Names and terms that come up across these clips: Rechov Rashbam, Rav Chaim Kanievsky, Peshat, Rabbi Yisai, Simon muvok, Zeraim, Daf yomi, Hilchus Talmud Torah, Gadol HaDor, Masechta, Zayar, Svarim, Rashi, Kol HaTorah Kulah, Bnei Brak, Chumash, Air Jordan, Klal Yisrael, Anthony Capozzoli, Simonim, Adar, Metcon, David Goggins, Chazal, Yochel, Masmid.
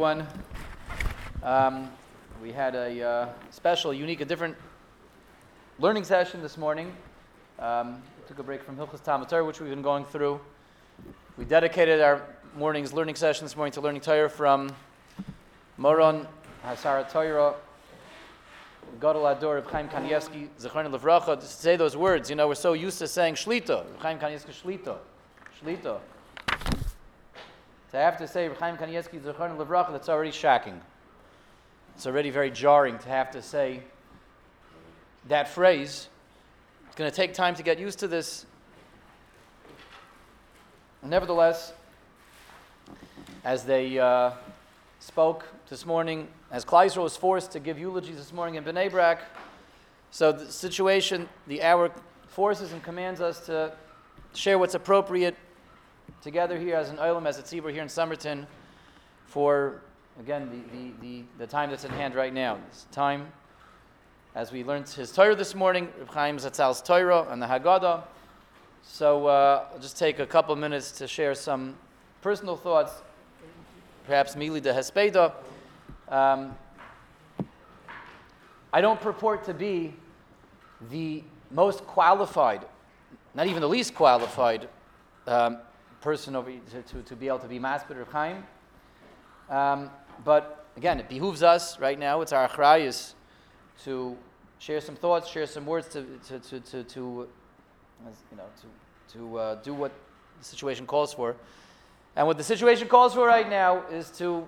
We had a special, unique, a different learning session this morning. We took a break from Hilchus Talmud Torah, which we've been going through. We dedicated our morning's learning session this morning to learning Torah from Moron Sar HaTorah, Gadol HaDor, Rav Chaim Kanievsky, Zechron Levracha. Just say those words. You know, we're so used to saying Shlita, Rav Chaim Kanievsky, Shlita. So I have to say, Rav Chaim Kanievsky, Zechron Levracha, that's already shocking. It's already very jarring to have to say that phrase. It's going to take time to get used to this. Nevertheless, as they spoke this morning, as Klal Yisrael was forced to give eulogies this morning in Bnei Brak, so the situation, the hour forces and commands us to share what's appropriate together here as an olam, as a tzibur here in Somerton, for again the time that's in hand right now. This time, as we learned his Torah this morning, Reb Chaim Zatzal's Torah and the Haggadah. So I'll just take a couple minutes to share some personal thoughts, perhaps mili de hespeda. I don't purport to be the most qualified, not even the least qualified person over to be able to be Masmid Reb Chaim. But again, it behooves us right now, it's our achrayus to share some thoughts, share some words to do what the situation calls for. And what the situation calls for right now is to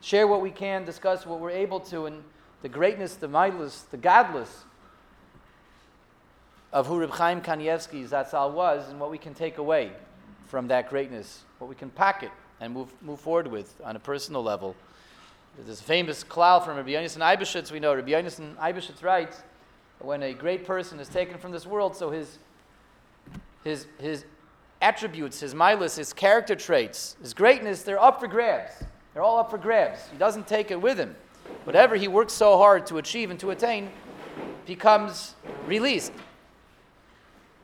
share what we can, discuss what we're able to, and the greatness, the mindless, the godless of who Reb Chaim Kanievsky Zatzal was, and what we can take away from that greatness, what we can pack it and move forward with on a personal level. There's a famous klal from Rabbi Yonasan Eybeschutz. We know Rabbi Yonasan Eybeschutz writes that when a great person is taken from this world, so his attributes, his milas, his character traits, his greatness, they're up for grabs. They're all up for grabs. He doesn't take it with him. Whatever he works so hard to achieve and to attain becomes released.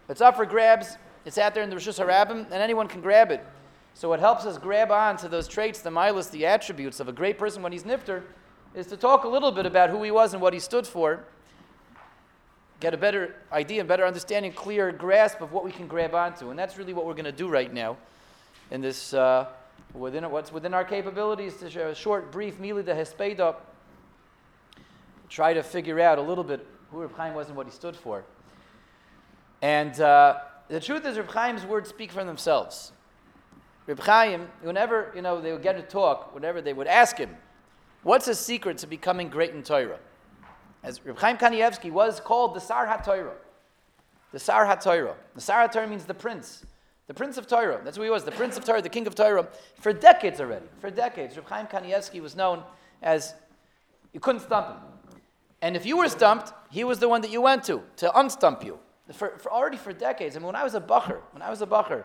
It's up for grabs, it's out there in the Rishus HaRabim, and anyone can grab it. So what helps us grab on to those traits, the milas, the attributes of a great person when he's nifter, is to talk a little bit about who he was and what he stood for, get a better idea and better understanding, clearer grasp of what we can grab onto. And that's really what we're going to do right now in this, what's within our capabilities, to share a short, brief, mili de hespeda, try to figure out a little bit who Reb Chaim was and what he stood for. And the truth is, Reb Chaim's words speak for themselves. Reb Chaim, whenever they would get a talk, whenever they would ask him, what's his secret to becoming great in Torah? As Reb Chaim Kanievsky was called the Sar HaTorah. The Sar HaTorah. The Sar HaTorah means the prince. The prince of Torah. That's who he was, the prince of Torah, the king of Torah. For decades already, Reb Chaim Kanievsky was known as, you couldn't stump him. And if you were stumped, he was the one that you went to unstump you. For decades. I mean, when I was a bacher,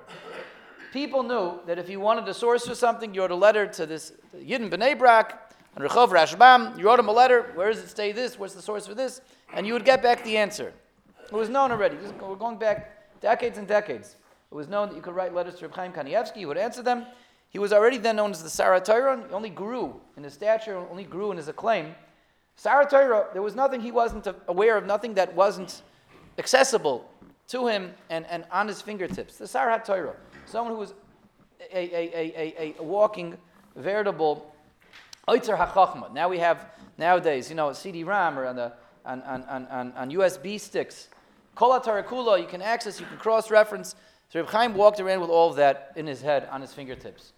people knew that if you wanted a source or something, you wrote a letter to this Yidden Bnei Brak and Rechov Rashbam. You wrote him a letter. Where does it say this? What's the source for this? And you would get back the answer. It was known already. We're going back decades and decades. It was known that you could write letters to Reb Chaim Kanievsky. He would answer them. He was already then known as the Sar HaTorah. He only grew in his stature. Only grew in his acclaim. Sar HaTorah. There was nothing he wasn't aware of. Nothing that wasn't accessible to him and on his fingertips. The Sar HaTorah, someone who was a walking, veritable Oitzer HaChachma. Now we have nowadays, a CD-ROM or on USB sticks. Kol HaTorah Kulah, you can access, you can cross-reference. So Reb Chaim walked around with all of that in his head, on his fingertips.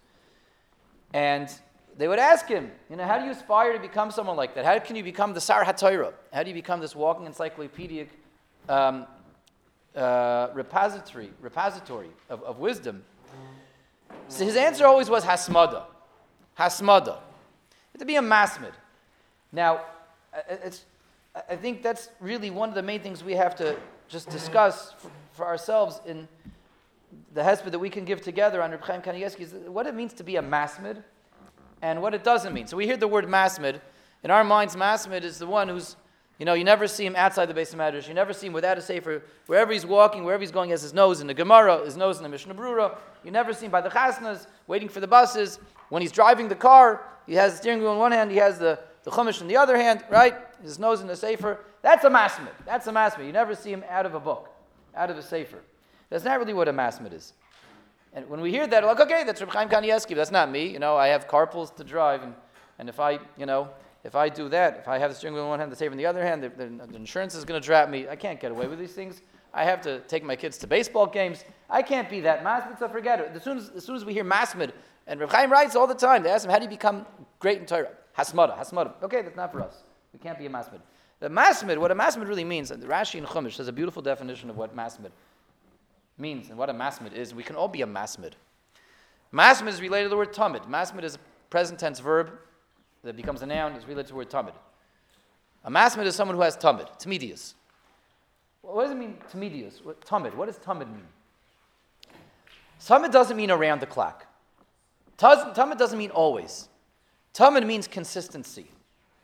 And they would ask him, how do you aspire to become someone like that? How can you become the Sar HaTorah? How do you become this walking encyclopedic repository of wisdom? So his answer always was Hasmada. To be a Masmid. Now, I think that's really one of the main things we have to just discuss for ourselves in the hesped that we can give together on Reb Chaim Kanievsky is what it means to be a Masmid and what it doesn't mean. So we hear the word Masmid. In our minds, Masmid is the one who's You know, you never see him outside the Beis Medrash. You never see him without a sefer. Wherever he's walking, wherever he's going, he has his nose in the Gemara, his nose in the Mishna Brura. You never see him by the chasnas, waiting for the buses. When he's driving the car, he has the steering wheel in one hand, he has the Chumash in the other hand, right? His nose in the sefer. That's a Masmid. That's a Masmid. You never see him out of a book, out of a sefer. That's not really what a Masmid is. And when we hear that, we're like, okay, that's Rav Chaim Kanievsky, but that's not me. You know, I have carpools to drive, and if I, you know, if I do that, if I have the steering wheel in one hand, the saver in the other hand, the insurance is going to trap me. I can't get away with these things. I have to take my kids to baseball games. I can't be that Masmid, so forget it. As soon as we hear Masmid, and Rav Chaim writes all the time, they ask him, how do you become great in Torah? Hasmada. Okay, that's not for us. We can't be a Masmid. The Masmid, what a Masmid really means, and the Rashi in Chumash has a beautiful definition of what Masmid means and what a Masmid is. We can all be a Masmid. Masmid is related to the word Tamid. Masmid is a present tense verb that becomes a noun, is related to the word Tamid. A Masmid is someone who has Tamid, Tamidius. What does it mean, Tamidius? Tamid, what does Tamid mean? Tamid doesn't mean around the clock. Tamid doesn't mean always. Tamid means consistency.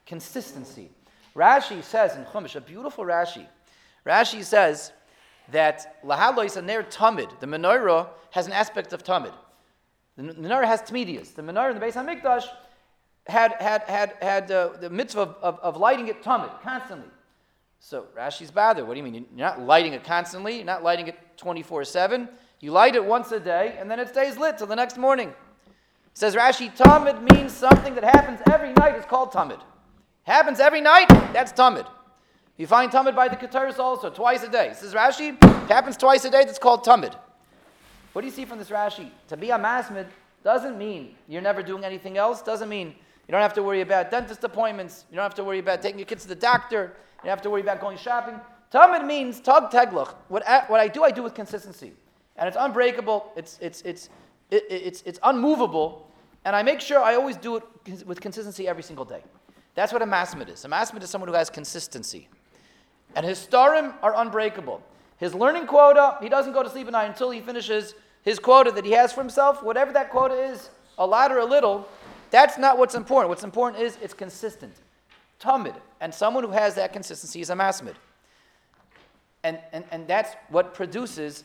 Consistency. Rashi says in Chumash, a beautiful Rashi. Rashi says that Lahalois and their Tamid, the menorah, has an aspect of Tamid. The menorah has Tamidius. The menorah in the Beis HaMikdash had the mitzvah of lighting it Tamid, constantly. So Rashi's bothered. What do you mean? You're not lighting it constantly. You're not lighting it 24/7. You light it once a day, and then it stays lit till the next morning. Says Rashi, Tamid means something that happens every night is called Tamid. Happens every night, that's Tamid. You find Tamid by the Keteris also, twice a day. Says Rashi, it happens twice a day, that's called Tamid. What do you see from this Rashi? To be a Masmid doesn't mean you're never doing anything else, doesn't mean you don't have to worry about dentist appointments, you don't have to worry about taking your kids to the doctor, you don't have to worry about going shopping. Tamid means tag teglach. What I do with consistency. And it's unbreakable, it's unmovable, and I make sure I always do it with consistency every single day. That's what a Masmid is. A Masmid is someone who has consistency. And his Svarim are unbreakable. His learning quota, he doesn't go to sleep at night until he finishes his quota that he has for himself. Whatever that quota is, a lot or a little, that's not what's important. What's important is it's consistent. Tamid. And someone who has that consistency is a Masmid. And that's what produces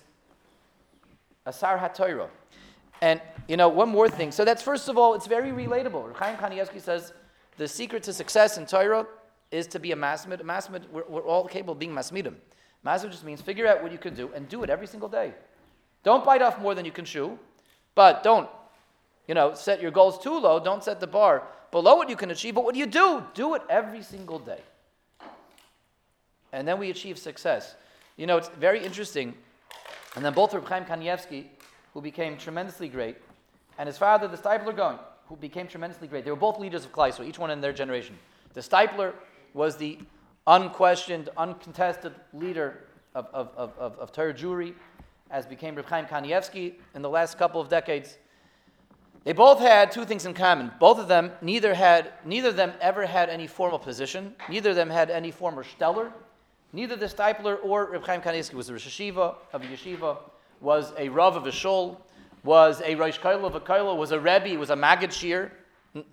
a Sar HaTorah. And, you know, one more thing. So that's, first of all, it's very relatable. Rav Chaim Kanievsky says, the secret to success in Torah is to be a Masmid. A Masmid, we're all capable of being Masmidim. Masmid just means figure out what you can do and do it every single day. Don't bite off more than you can chew, but don't, you know, set your goals too low. Don't set the bar below what you can achieve, but what do? Do it every single day. And then we achieve success. You know, it's very interesting. And then both Rav Chaim Kanievsky, who became tremendously great, and his father, the Steipler Gaon, who became tremendously great. They were both leaders of Klal Yisrael, each one in their generation. The Steipler was the unquestioned, uncontested leader of Torah Jewry, as became Rav Chaim Kanievsky in the last couple of decades. They both had two things in common. Both of them, neither of them ever had any formal position. Neither of them had any former shteller. Neither the Steipler or Rav Chaim Kanievsky was a Rosh Yeshiva of a Yeshiva, was a Rav of a Shul, was a Rosh Koil of a Koil, was a Rebbe, was a Maggid Shir.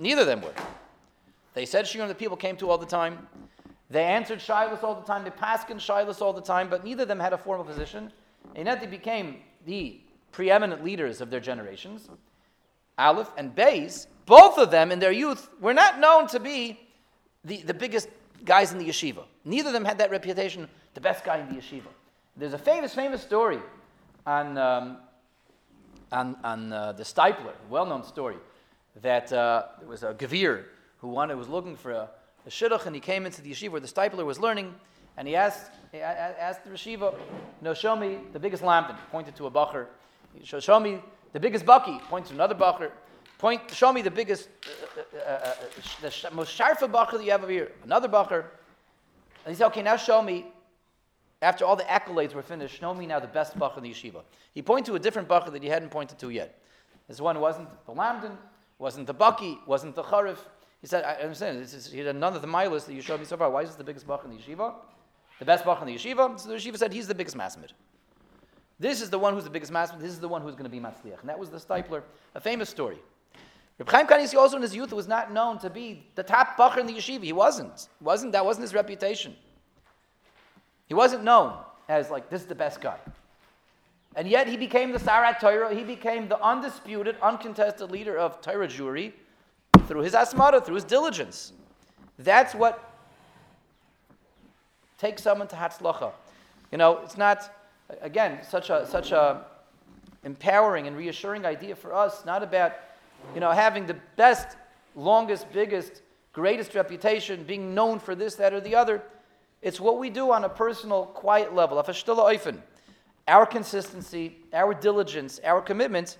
Neither of them were. They said Shirim that people came to all the time. They answered Shilas all the time. They paskined Shilas all the time, but neither of them had a formal position. And yet they became the preeminent leaders of their generations. Aleph and Beis, both of them in their youth, were not known to be the biggest guys in the yeshiva. Neither of them had that reputation, the best guy in the yeshiva. There's a famous story on the Steipler, well-known story, that there was a Gevir who was looking for a shidduch, and he came into the yeshiva where the Steipler was learning, and he asked the yeshiva, you know, show me the biggest lampen, pointed to a bacher. Show me the biggest bucky, pointed to another bacher. Show me the biggest, the most sharfa bacher that you have over here, another bacher. And he said, okay, now show me, after all the accolades were finished, show me now the best bacher in the yeshiva. He pointed to a different bacher that he hadn't pointed to yet. This one wasn't the Lamden, wasn't the Baki, wasn't the Charif. He said, I understand, he had none of the milas that you showed me so far. Why is this the biggest bacher in the yeshiva? The best bacher in the yeshiva? So the yeshiva said, he's the biggest Masmid. This is the one who's the biggest Masmid. This is the one who's going to be Matzliach. And that was the Steipler, a famous story. Reb Chaim Kanievsky also in his youth was not known to be the top bacher in the yeshiva. He wasn't. That wasn't his reputation. He wasn't known as like, this is the best guy. And yet he became the Sar HaTorah, he became the undisputed, uncontested leader of Torah Jewry through his Hasmada, through his diligence. That's what takes someone to Hatzlocha. You know, it's not, again, such a empowering and reassuring idea for us, not about, you know, having the best, longest, biggest, greatest reputation, being known for this, that, or the other. It's what we do on a personal, quiet level. Our consistency, our diligence, our commitment,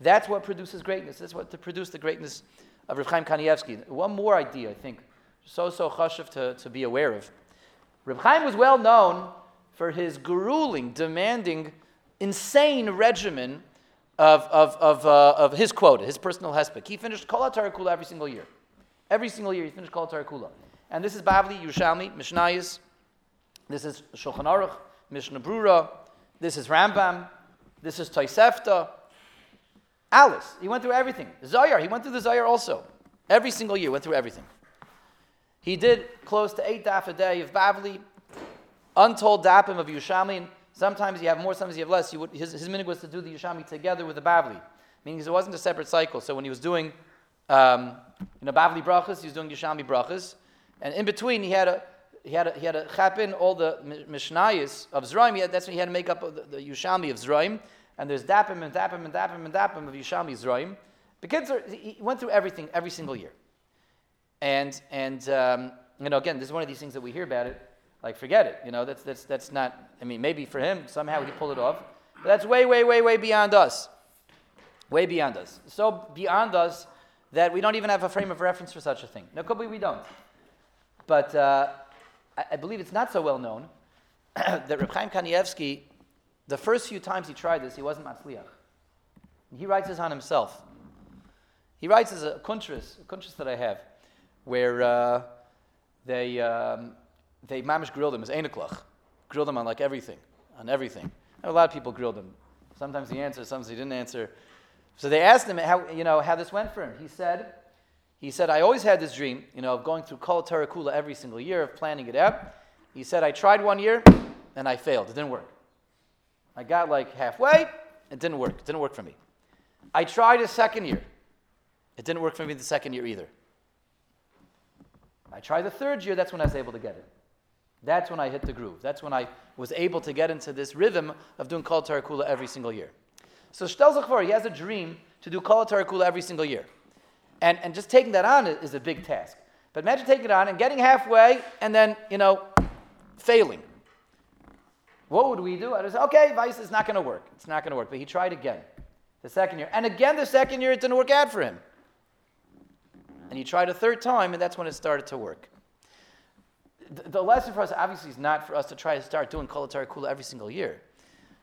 that's what produces greatness. That's what produced the greatness of Rav Chaim Kanievsky. One more idea, I think, so chashuv to be aware of. Rav Chaim was well known for his grueling, demanding, insane regimen of his quota, his personal hespek. He finished Kol HaTorah Kulah every single year. Every single year he finished Kol HaTorah Kulah. And this is Bavli, Yushami, Mishnayis. This is Shulchan Aruch, Mishna Brura. This is Rambam. This is Tosefta. Alice, he went through everything. Zayar, he went through the Zayar also. Every single year, went through everything. He did close to 8 daf a day of Bavli, untold dapim of Yushami, and sometimes you have more, sometimes you have less. His minhag was to do the Yushami together with the Bavli, meaning it wasn't a separate cycle. So when he was doing Bavli brachas, he was doing Yushami brachas, and in between he had to chap in all the Mishnayis of Zeraim. That's when he had to make up the Yushami of Zeraim. And there's dapim and dapim and dapim and dapim of Yushami Zeraim. He went through everything every single year. And again, this is one of these things that we hear about it, like forget it. You know, that's not. I mean, maybe for him somehow he pulled it off, but that's way beyond us. Way beyond us. So beyond us that we don't even have a frame of reference for such a thing. No, could we don't. But I believe it's not so well known that Reb Chaim Kanievsky, the first few times he tried this, he wasn't matzliach. He writes this on himself. He writes as a kuntris that I have, where they mamish grilled him as einaklach, grilled him on like everything, on everything. And a lot of people grilled him. Sometimes he answered, sometimes he didn't answer. So they asked him how this went for him. He said, I always had this dream, of going through Kol HaTorah Kulah every single year, of planning it out. He said, I tried one year and I failed. It didn't work. I got like halfway. It didn't work. It didn't work for me. I tried a second year. It didn't work for me the second year either. I tried the third year. That's when I was able to get it. That's when I hit the groove. That's when I was able to get into this rhythm of doing Kol HaTorah Kulah every single year. So Shtel Zachvar, he has a dream to do Kol HaTorah Kulah every single year. And just taking that on is a big task. But imagine taking it on and getting halfway and then, failing. What would we do? I just Vice is not going to work. It's not going to work. But he tried again the second year. And again the second year, it didn't work out for him. And he tried a third time, and that's when it started to work. The lesson for us, obviously, is not for us to try to start doing Kol HaTorah Kulah every single year.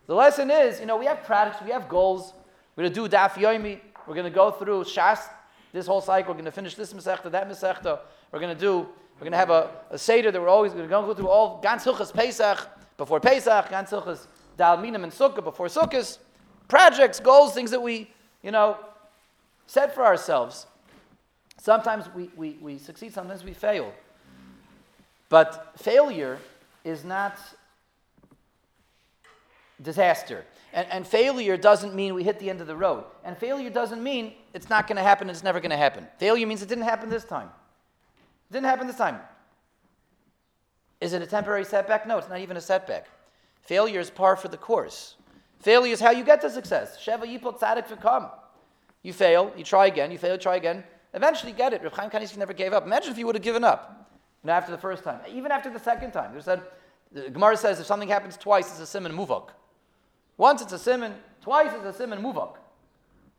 The lesson is, we have products, we have goals. We're going to do Daf Yomi. We're going to go through Shas, this whole cycle. We're going to finish this Masechta, that Masechta. We're going to have a Seder that we're always going to go through all Gans Hilchus Pesach, before Pesach, Gans Hilchus Dalminim and Sukkah, before Sukkahs. Projects, goals, things that we, set for ourselves. Sometimes we succeed, sometimes we fail. But failure is not disaster. And failure doesn't mean we hit the end of the road. And failure doesn't mean it's not going to happen, it's never going to happen. Failure means it didn't happen this time. It didn't happen this time. Is it a temporary setback? No, it's not even a setback. Failure is par for the course. Failure is how you get to success. Sheva yipol tzadik v'kam. You fail, you try again, you fail, you try again. Eventually get it. Reb Chaim Kanievsky never gave up. Imagine if he would have given up after the first time. Even after the second time. The Gemara says if something happens twice, it's a simon muvok. Once it's a simon, twice it's a simon muvok.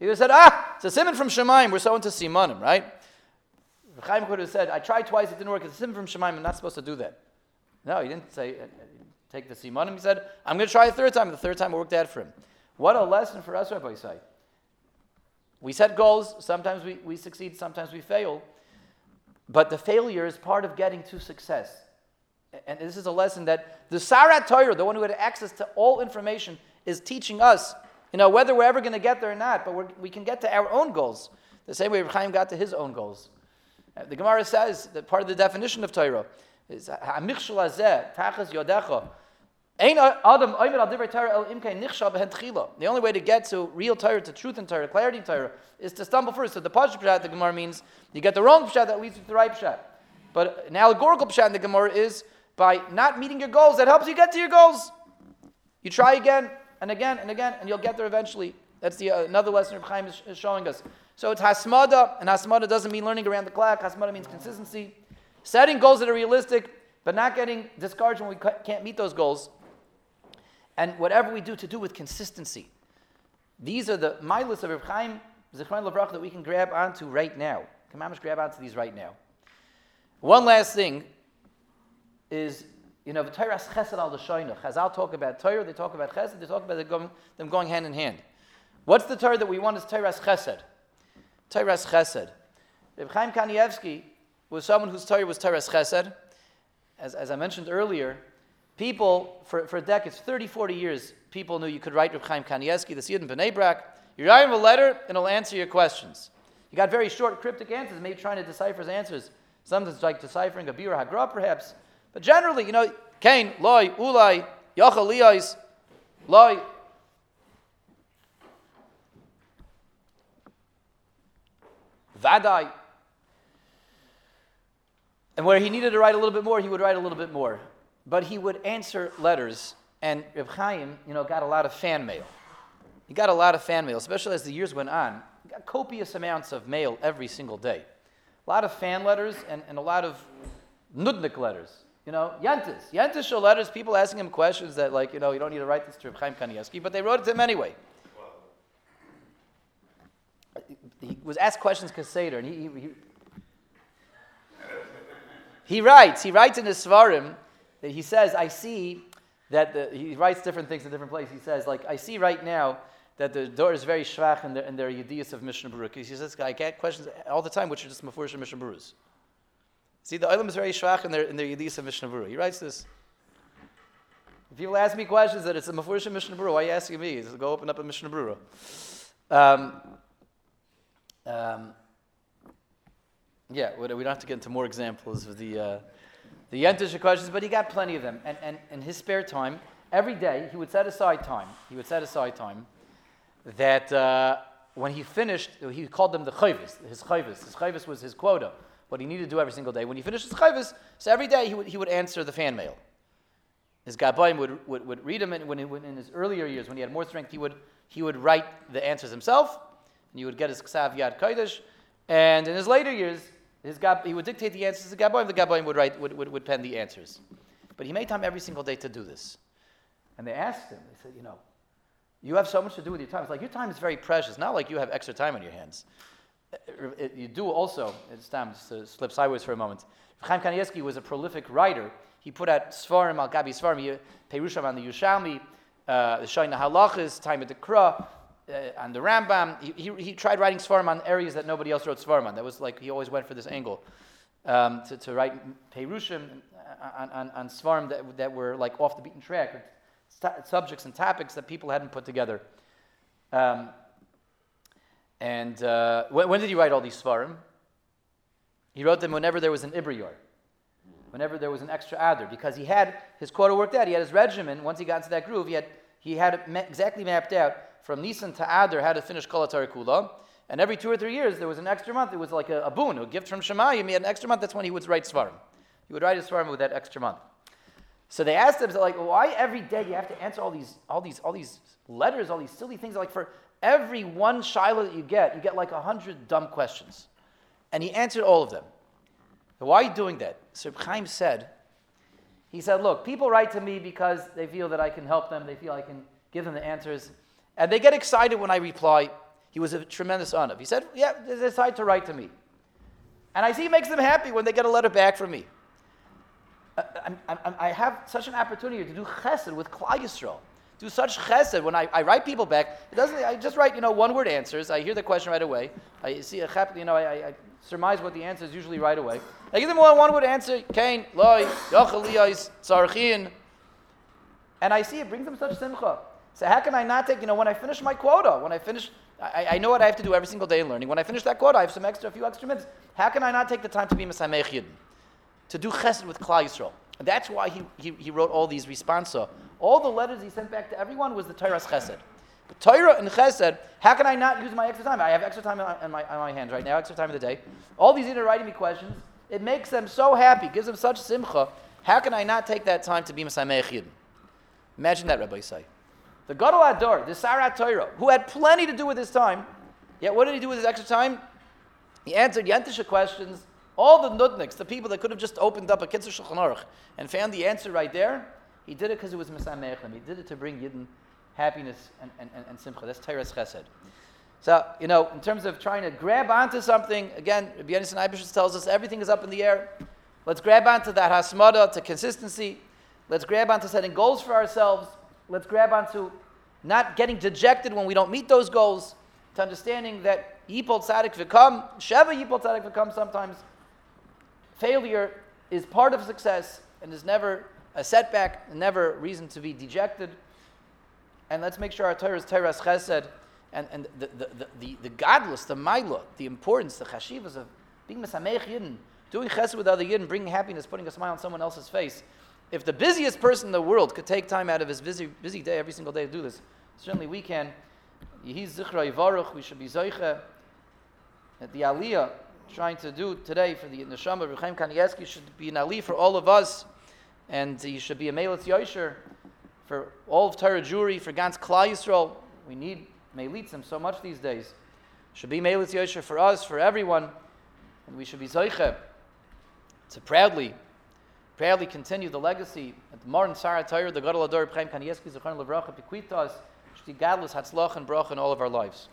He would have said, it's a simon from Shemaim. We're so into Simonim, right? Reb Chaim could have said, I tried twice, it didn't work. It's a simon from Shemaim. I'm not supposed to do that. No, he didn't say, take the Simonim. He said, I'm going to try a third time. The third time it worked out for him. What a lesson for us, Rabbi Yisai. We set goals, sometimes we succeed, sometimes we fail, but the failure is part of getting to success. And this is a lesson that the Sar HaTorah, the one who had access to all information, is teaching us, whether we're ever going to get there or not, but we can get to our own goals, the same way Reb Chaim got to his own goals. The Gemara says that part of the definition of Torah is, The only way to get to real Torah, to truth in Torah, clarity in Torah, is to stumble first. So the Pashat Pshat, the Gemara means, you get the wrong Pshat that leads you to the right Pshat. But an allegorical Pshat in the Gemara is, by not meeting your goals, that helps you get to your goals. You try again, and again, and again, and you'll get there eventually. That's the another lesson Rav Chaim is showing us. So it's Hasmada, and Hasmada doesn't mean learning around the clock. Hasmada means consistency. Setting goals that are realistic, but not getting discouraged when we can't meet those goals. And whatever we do, to do with consistency. These are the milas of Rav Chaim Zichron Lebracha that we can grab onto right now. Kamamish, grab onto these right now. One last thing is, the Toras Chesed al D'shoyna. Chazal talk about Torah, they talk about Chesed, they talk about them going hand in hand. What's the Torah that we want is Toras Chesed. Toras Chesed. Rav Chaim Kanievsky was someone whose Torah was Toras Chesed. As I mentioned earlier, people, for decades, 30, 40 years, people knew you could write Rav Chaim Kanievsky, the Siyud in Bnei Brak. You write him a letter, and he'll answer your questions. You got very short, cryptic answers, maybe trying to decipher his answers. Sometimes like deciphering a Bira Hagra, perhaps. But generally, Kain, Loi, Ulai, Yochel Liyos, Loi. Vadai. And where he needed to write a little bit more, he would write a little bit more. But he would answer letters, and Reb Chaim, got a lot of fan mail. He got a lot of fan mail, especially as the years went on. He got copious amounts of mail every single day. A lot of fan letters and a lot of nudnik letters. Yentis show letters, people asking him questions that, you don't need to write this to Reb Chaim Kanievsky, but they wrote it to him anyway. He was asked questions Seder, and he writes in his Svarim, that he says, I see that he writes different things in different places. He says, I see right now that the door is very shvach in their yediyus of Mishna Brura. He says, I get questions all the time, which are just mafurish and Mishna Bruras. See, the olim is very shvach in their yediyus of Mishna Brura. He writes this. If people ask me questions that it's a mafurish and Mishna Brura, why are you asking me? He says, go open up a Mishna Brura. Yeah, we don't have to get into more examples of the Yentisha questions, but he got plenty of them. And in his spare time, every day, he would set aside time that when he finished, he called them the chayvus, his chayvus. His chayvus was his quota, what he needed to do every single day. When he finished his chayvus, so every day he would answer the fan mail. His gabayim would read him, and when in his earlier years, when he had more strength, he would write the answers himself, and he would get his ksav yad kodesh. And in his later years, he would dictate the answers to the Gaboim would pen the answers. But he made time every single day to do this. And they asked him, they said, you have so much to do with your time. It's your time is very precious, not you have extra time on your hands. You do also, it's time to slip sideways for a moment. Chaim Kanievsky was a prolific writer. He put out Svarim, Al-Gabi Svarim, Perushim on the Yushami, the Shayna Halachas, Tamid the Krah, on the Rambam, he tried writing Svarim on areas that nobody else wrote Svarim on. That was he always went for this angle to write Perushim on Svarim that were off the beaten track, subjects and topics that people hadn't put together. When did he write all these Svarim? He wrote them whenever there was an Ibriyor, whenever there was an extra Adar, because he had his quota worked out. He had his regimen. Once he got into that groove, he had it exactly mapped out. From Nisan to Adar, how to finish Kol HaTorah Kulah. And every 2 or 3 years, there was an extra month. It was like a boon, a gift from Shemaim. He had an extra month. That's when he would write Svarim. He would write his Svarim with that extra month. So they asked him, why every day you have to answer all these letters, all these silly things? For every one shiloh that you get 100 dumb questions. And he answered all of them. Why are you doing that? So Reb Chaim said, look, people write to me because they feel that I can help them. They feel I can give them the answers. And they get excited when I reply. He was a tremendous honor. He said, they decide to write to me. And I see it makes them happy when they get a letter back from me. I have such an opportunity to do chesed with Klal Yisrael. Do such chesed when I write people back. I just write, one-word answers. I hear the question right away. I see a chap, I surmise what the answer is usually right away. I give them a one-word answer. Kain, Loi, Yochel Liyos, Tzarchin. And I see it brings them such simcha. So how can I not take, when I finish my quota, I know what I have to do every single day in learning. When I finish that quota, I have a few extra minutes. How can I not take the time to be Mesamech Yidden, to do chesed with Klal Yisrael? And that's why he wrote all these responsa, All the letters he sent back to everyone was the Toras Chesed. The Torah and Chesed, how can I not use my extra time? I have extra time on my hands right now, extra time of the day. All these are writing me questions. It makes them so happy, gives them such simcha. How can I not take that time to be Mesameh Yidden? Imagine that, Rabbi Yisai. The Gadol HaDor, the Sar HaTorah, who had plenty to do with his time, yet what did he do with his extra time? He answered Yentisha questions. All the nudniks, the people that could have just opened up a Kitzur Shulchan Aruch and found the answer right there, he did it because it was Mesameh Yidden. He did it to bring Yidden happiness and simcha. That's Toras Chesed. So, in terms of trying to grab onto something, again, Rabbi Yonasan Eybeschutz tells us everything is up in the air. Let's grab onto that Hasmada, to consistency. Let's grab onto setting goals for ourselves. Let's grab onto not getting dejected when we don't meet those goals, to understanding that Yipol Tzadik V'Kam, Sheva Yipol Tzadik V'Kam, sometimes failure is part of success and is never a setback, and never reason to be dejected. And let's make sure our Torah is Toras Chesed, and the godless, the maila, the importance, the chashivas of being mesamech yidden, doing chesed with other yidden, bringing happiness, putting a smile on someone else's face. If the busiest person in the world could take time out of his busy day every single day to do this, certainly we can. Yehi zichra yivaruch. We should be zoicha at the aliyah, trying to do today for the neshama. Rav Chaim Kanievsky should be an aliyah for all of us, and he should be a meilat yosher for all of Torah Jewry, for Gans Klal Yisrael. We need Melitzim so much these days. Should be Melitz Yosher for us, for everyone, and we should be Zoiche to proudly continue the legacy at the Martin Sar HaTorah, the Gadol HaDor, Chaim Kanievsky, Zichron Levracha, Pekuitas, Shti Gadlus, Hatzlach, and Brach in all of our lives.